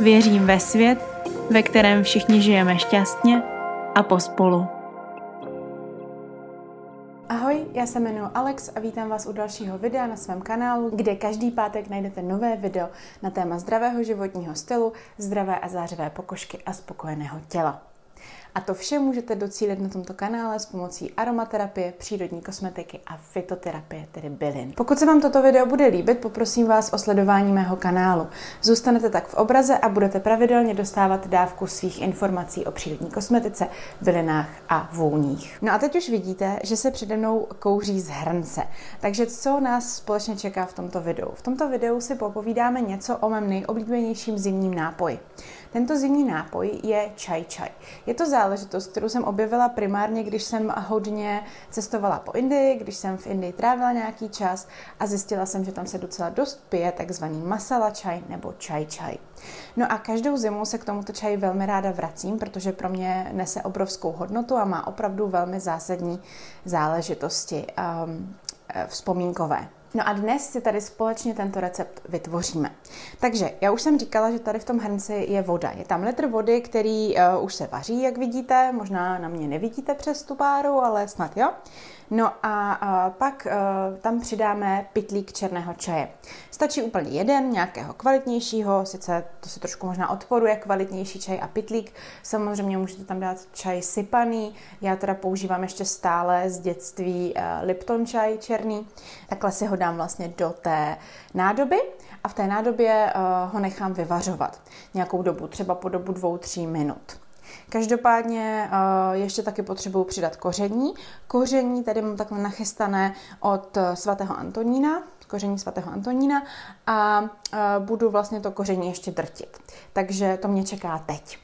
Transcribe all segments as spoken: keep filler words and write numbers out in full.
Věřím ve svět, ve kterém všichni žijeme šťastně a pospolu. Ahoj, já se jmenuji Alex a vítám vás u dalšího videa na svém kanálu, kde každý pátek najdete nové video na téma zdravého životního stylu, zdravé a zářivé pokožky a spokojeného těla. A to vše můžete docílit na tomto kanále s pomocí aromaterapie, přírodní kosmetiky a fytoterapie, tedy bylin. Pokud se vám toto video bude líbit, poprosím vás o sledování mého kanálu. Zůstanete tak v obraze a budete pravidelně dostávat dávku svých informací o přírodní kosmetice, bylinách a vůních. No a teď už vidíte, že se přede mnou kouří z hrnce. Takže co nás společně čeká v tomto videu? V tomto videu si popovídáme něco o mém nejoblíbenějším zimním nápoji. Tento zimní nápoj je chai chai. Je to záležitost, kterou jsem objevila primárně, když jsem hodně cestovala po Indii, když jsem v Indii trávila nějaký čas a zjistila jsem, že tam se docela dost pije takzvaný masala čaj nebo chai chai. No a každou zimu se k tomuto čaji velmi ráda vracím, protože pro mě nese obrovskou hodnotu a má opravdu velmi zásadní záležitosti um, vzpomínkové. No a dnes si tady společně tento recept vytvoříme. Takže já už jsem říkala, že tady v tom hrnci je voda. Je tam litr vody, který uh, už se vaří, jak vidíte. Možná na mě nevidíte přes tu páru, ale snad jo. No a, a pak uh, tam přidáme pytlík černého čaje. Stačí úplně jeden, nějakého kvalitnějšího, sice to se trošku možná odporuje, kvalitnější čaj a pytlík. Samozřejmě můžete tam dát čaj sypaný, já teda používám ještě stále z dětství uh, Lipton čaj černý. Takhle si ho dám vlastně do té nádoby a v té nádobě uh, ho nechám vyvařovat nějakou dobu, třeba po dobu dvou, tří minut. Každopádně ještě taky potřebuju přidat koření. Koření tady mám takhle nachystané od svatého Antonína, koření svatého Antonína a budu vlastně to koření ještě drtit. Takže to mě čeká teď.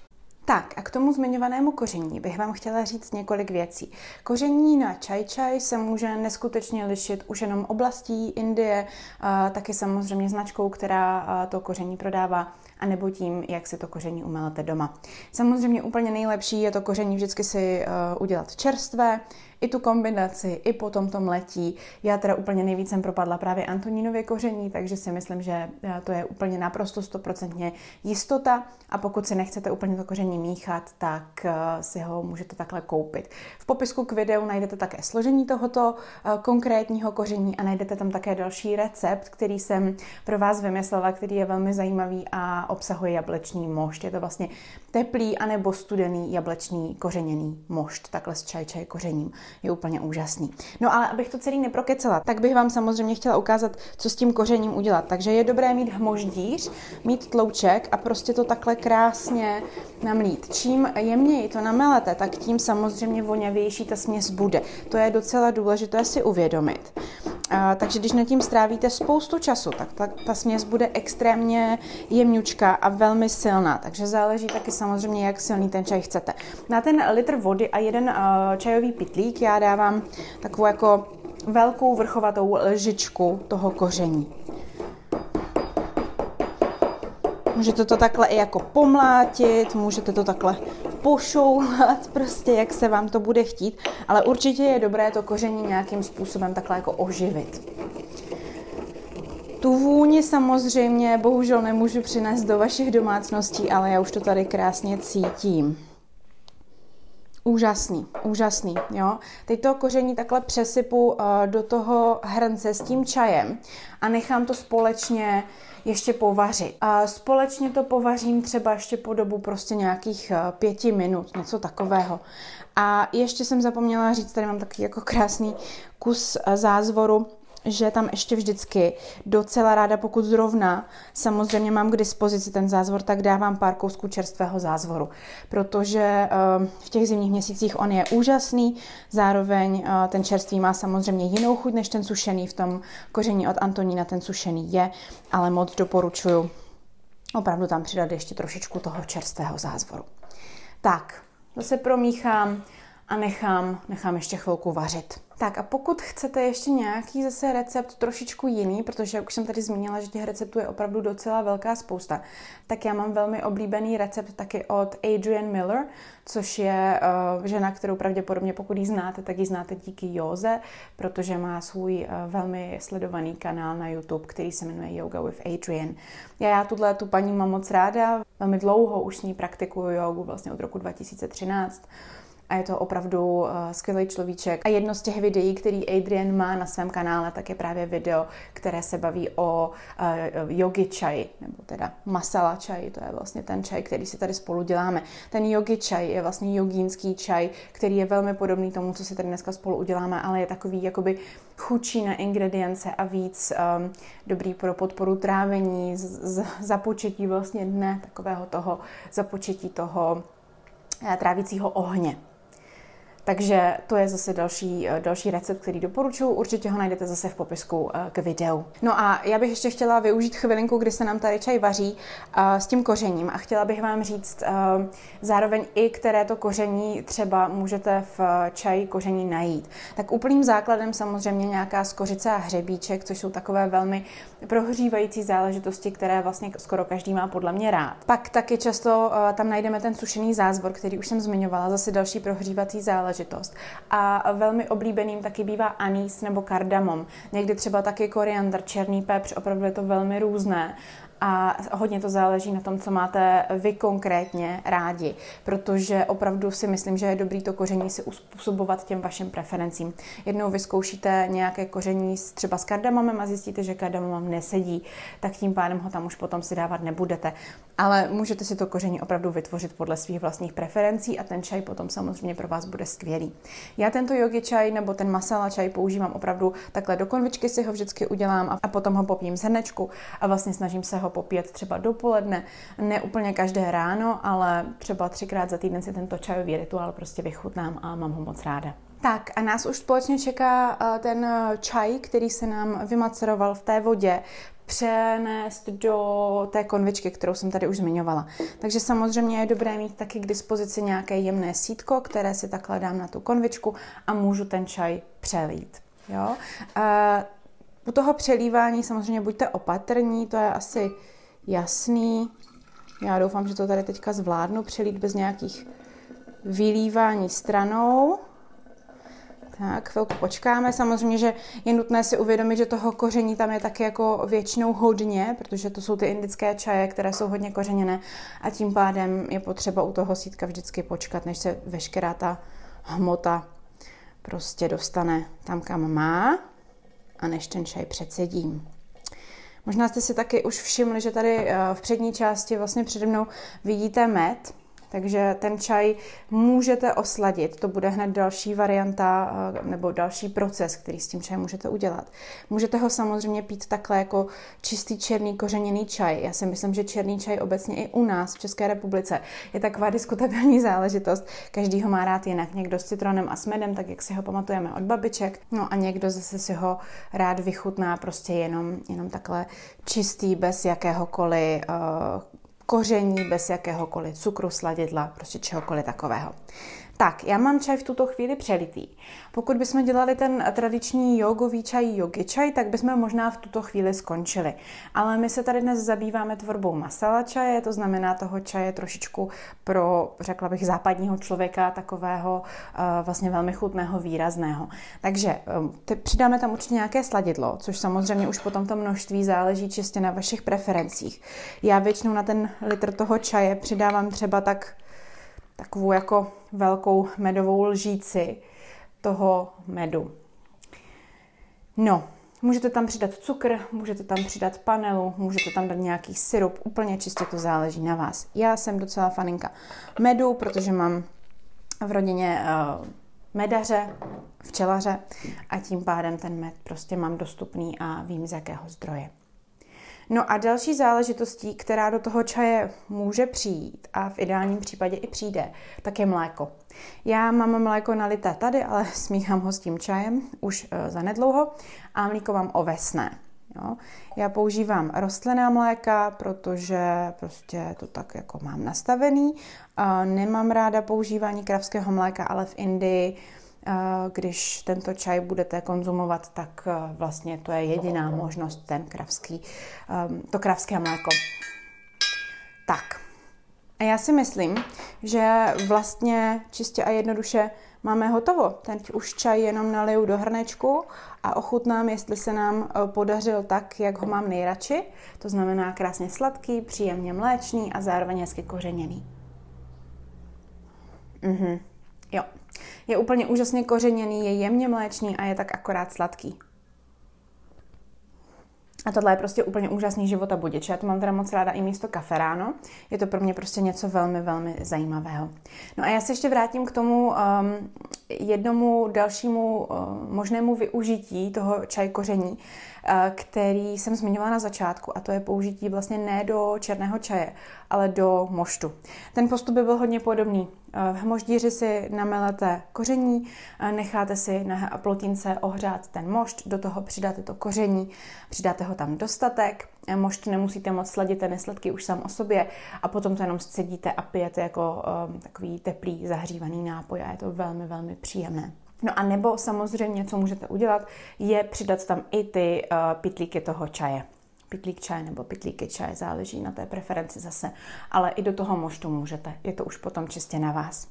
Tak a k tomu zmiňovanému koření bych vám chtěla říct několik věcí. Koření na chai chai se může neskutečně lišit už jenom oblastí Indie, taky samozřejmě značkou, která to koření prodává, anebo tím, jak si to koření umelete doma. Samozřejmě úplně nejlepší je to koření vždycky si udělat čerstvé, i tu kombinaci, i potom to mletí. Já teda úplně nejvíc jsem propadla právě Antonínově koření, takže si myslím, že to je úplně naprosto stoprocentně jistota a pokud si nechcete úplně to koření míchat, tak si ho můžete takhle koupit. V popisku k videu najdete také složení tohoto konkrétního koření a najdete tam také další recept, který jsem pro vás vymyslela, který je velmi zajímavý a obsahuje jablečný mošt. Je to vlastně teplý anebo studený jablečný kořeněný mošt, takhle s chai chai kořením. Je úplně úžasný. No ale abych to celý neprokecela, tak bych vám samozřejmě chtěla ukázat, co s tím kořením udělat. Takže je dobré mít hmoždíř, mít tlouček a prostě to takhle krásně namlít. Čím jemněji to namelete, tak tím samozřejmě voněvější ta směs bude. To je docela důležité si uvědomit. A, takže když nad tím strávíte spoustu času, tak ta, ta směs bude extrémně jemňučká a velmi silná. Takže záleží taky samozřejmě, jak silný ten čaj chcete. Na ten litr vody a jeden a, čajový pytlík já dávám takovou jako velkou vrchovatou lžičku toho koření. Můžete to takhle i jako pomlátit, můžete to takhle pošoulat, prostě jak se vám to bude chtít, ale určitě je dobré to koření nějakým způsobem takhle jako oživit. Tu vůni samozřejmě bohužel nemůžu přinést do vašich domácností, ale já už to tady krásně cítím. Úžasný, úžasný, jo. Teď to koření takhle přesypu uh, do toho hrnce s tím čajem a nechám to společně ještě povařit. Uh, společně to povařím třeba ještě po dobu prostě nějakých uh, pěti minut, něco takového. A ještě jsem zapomněla říct, tady mám takový jako krásný kus uh, zázvoru, že tam ještě vždycky docela ráda, pokud zrovna, samozřejmě mám k dispozici ten zázvor, tak dávám pár kousků čerstvého zázvoru, protože v těch zimních měsících on je úžasný, zároveň ten čerstvý má samozřejmě jinou chuť než ten sušený, v tom koření od Antonína ten sušený je, ale moc doporučuju opravdu tam přidat ještě trošičku toho čerstvého zázvoru. Tak, zase promíchám a nechám, nechám ještě chvilku vařit. Tak a pokud chcete ještě nějaký zase recept trošičku jiný, protože jak už jsem tady zmínila, že těch receptů je opravdu docela velká spousta, tak já mám velmi oblíbený recept taky od Adriene Miller, což je uh, žena, kterou pravděpodobně, pokud ji znáte, tak ji znáte díky józe, protože má svůj uh, velmi sledovaný kanál na YouTube, který se jmenuje Yoga with Adriene. Já, já tuhle tu paní mám moc ráda, velmi dlouho už s ní praktikuju jógu, vlastně od roku dva tisíce třináct. A je to opravdu uh, skvělý človíček. A jedno z těch videí, který Adriene má na svém kanále, tak je právě video, které se baví o uh, yogi čaji, nebo teda masala čaj, to je vlastně ten čaj, který si tady spolu děláme. Ten yogi čaj je vlastně jogínský čaj, který je velmi podobný tomu, co si tady dneska spolu uděláme, ale je takový jakoby chudší na ingredience a víc um, dobrý pro podporu trávení, z- z- započetí vlastně dne, takového toho započetí toho uh, trávícího ohně. Takže to je zase další, další recept, který doporučuji. Určitě ho najdete zase v popisku k videu. No a já bych ještě chtěla využít chvilinku, kdy se nám tady čaj vaří s tím kořením. A chtěla bych vám říct zároveň i, které to koření třeba můžete v čaji koření najít. Tak úplným základem samozřejmě nějaká skořice a hřebíček, což jsou takové velmi prohřívající záležitosti, které vlastně skoro každý má podle mě rád. Pak taky často tam najdeme ten sušený zázvor, který už jsem zmiňovala, zase další prohřívací záležitost. A velmi oblíbeným taky bývá anýs nebo kardamom. Někdy třeba taky koriandr, černý pepř, opravdu je to velmi různé. A hodně to záleží na tom, co máte vy konkrétně rádi, protože opravdu si myslím, že je dobré to koření si uspůsobovat těm vašim preferencím. Jednou vyzkoušíte nějaké koření třeba s kardamomem a zjistíte, že kardamom vám nesedí, tak tím pádem ho tam už potom si dávat nebudete. Ale můžete si to koření opravdu vytvořit podle svých vlastních preferencí a ten čaj potom samozřejmě pro vás bude skvělý. Já tento yogi čaj nebo ten masala čaj používám opravdu takhle do konvičky, si ho vždycky udělám a potom ho popím z hrnečku a vlastně snažím se ho popít třeba dopoledne, ne úplně každé ráno, ale třeba třikrát za týden si tento čajový rituál prostě vychutnám a mám ho moc ráda. Tak a nás už společně čeká ten čaj, který se nám vymaceroval v té vodě, přenést do té konvičky, kterou jsem tady už zmiňovala. Takže samozřejmě je dobré mít taky k dispozici nějaké jemné sítko, které si takhle dám na tu konvičku a můžu ten čaj přelít. Jo? U toho přelívání samozřejmě buďte opatrní, to je asi jasný. Já doufám, že to tady teďka zvládnu přelít bez nějakých vylívání stranou. Tak, chvilku počkáme. Samozřejmě, že je nutné si uvědomit, že toho koření tam je taky jako většinou hodně, protože to jsou ty indické čaje, které jsou hodně kořeněné a tím pádem je potřeba u toho sítka vždycky počkat, než se veškerá ta hmota prostě dostane tam, kam má. A než ten čaj předsedím. Možná jste si taky už všimli, že tady v přední části vlastně přede mnou vidíte med, takže ten čaj můžete osladit. To bude hned další varianta nebo další proces, který s tím čajem můžete udělat. Můžete ho samozřejmě pít takhle jako čistý černý kořeněný čaj. Já si myslím, že černý čaj obecně i u nás v České republice je taková diskutabilní záležitost. Každý ho má rád jinak. Někdo s citronem a s medem, tak jak si ho pamatujeme od babiček. No a někdo zase si ho rád vychutná prostě jenom, jenom takhle čistý, bez jakéhokoliv uh, koření, bez jakéhokoliv cukru, sladidla, prostě čehokoliv takového. Tak, já mám čaj v tuto chvíli přelitý. Pokud bychom dělali ten tradiční jogový čaj, yogi čaj, tak bychom možná v tuto chvíli skončili. Ale my se tady dnes zabýváme tvorbou masala čaje, to znamená toho čaje trošičku pro, řekla bych, západního člověka, takového vlastně velmi chutného, výrazného. Takže přidáme tam určitě nějaké sladidlo, což samozřejmě už potom to množství záleží čistě na vašich preferencích. Já většinou na ten litr toho čaje přidávám třeba tak takovou jako velkou medovou lžíci toho medu. No, můžete tam přidat cukr, můžete tam přidat panelu, můžete tam dát nějaký sirup, úplně čistě to záleží na vás. Já jsem docela faninka medu, protože mám v rodině uh, medaře, včelaře a tím pádem ten med prostě mám dostupný a vím, z jakého zdroje. No a další záležitostí, která do toho čaje může přijít a v ideálním případě i přijde, tak je mléko. Já mám mléko nalité tady, ale smíchám ho s tím čajem už zanedlouho a mléko mám ovesné. Jo. Já používám rostlinná mléka, protože prostě to tak jako mám nastavený. Nemám ráda používání kravského mléka, ale v Indii, když tento čaj budete konzumovat, tak vlastně to je jediná možnost, ten kravský, to kravské mléko. Tak. A já si myslím, že vlastně čistě a jednoduše máme hotovo. Teď už čaj jenom naliju do hrnečku a ochutnám, jestli se nám podařil tak, jak ho mám nejradši. To znamená krásně sladký, příjemně mléčný a zároveň hezky kořeněný. Mhm. Jo. Je úplně úžasně kořeněný, je jemně mléčný a je tak akorát sladký. A tohle je prostě úplně úžasný život a budič. Já to mám teda moc ráda i místo kafe ráno. Je to pro mě prostě něco velmi, velmi zajímavého. No a já se ještě vrátím k tomu um, jednomu dalšímu uh, možnému využití toho čaj koření, uh, který jsem zmiňovala na začátku, a to je použití vlastně ne do černého čaje, ale do moštu. Ten postup by byl hodně podobný. V hmoždíři si namelete koření, necháte si na plotínce ohřát ten mošt, do toho přidáte to koření, přidáte ho tam dostatek, mošt nemusíte moc sladit, ten je sladký už sám o sobě, a potom to jenom scedíte a pijete jako um, takový teplý, zahřívaný nápoj a je to velmi, velmi příjemné. No a nebo samozřejmě, co můžete udělat, je přidat tam i ty uh, pitlíky toho čaje. Pitlík čaje nebo pitlíky čaje, záleží na té preferenci zase, ale i do toho moštu můžete, je to už potom čistě na vás.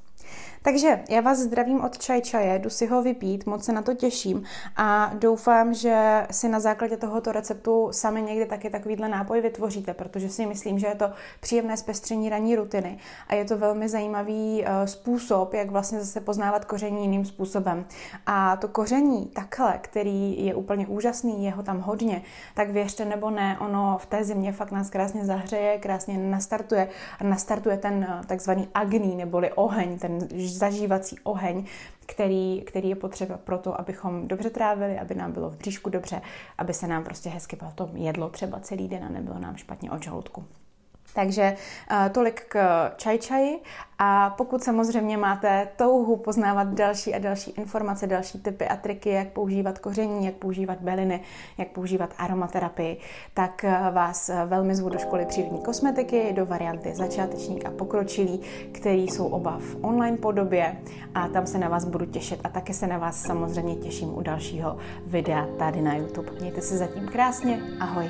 Takže já vás zdravím od čaj čaje, jdu si ho vypít, moc se na to těším a doufám, že si na základě tohoto receptu sami někdy taky takovýhle nápoj vytvoříte, protože si myslím, že je to příjemné zpestření ranní rutiny a je to velmi zajímavý způsob, jak vlastně zase poznávat koření jiným způsobem. A to koření takhle, který je úplně úžasný, je ho tam hodně, tak věřte nebo ne, ono v té zimě fakt nás krásně zahřeje, krásně nastartuje a nastartuje ten takzvaný agní neboli oheň, ten zažívací oheň, který, který je potřeba pro to, abychom dobře trávili, aby nám bylo v bříšku dobře, aby se nám prostě hezky potom jedlo třeba celý den a nebylo nám špatně od žaludku. Takže tolik k čaj čaji a pokud samozřejmě máte touhu poznávat další a další informace, další tipy a triky, jak používat koření, jak používat byliny, jak používat aromaterapii, tak vás velmi zvu do školy přírodní kosmetiky, do varianty začátečník a pokročilý, které jsou oba v online podobě a tam se na vás budu těšit a také se na vás samozřejmě těším u dalšího videa tady na YouTube. Mějte se zatím krásně, ahoj!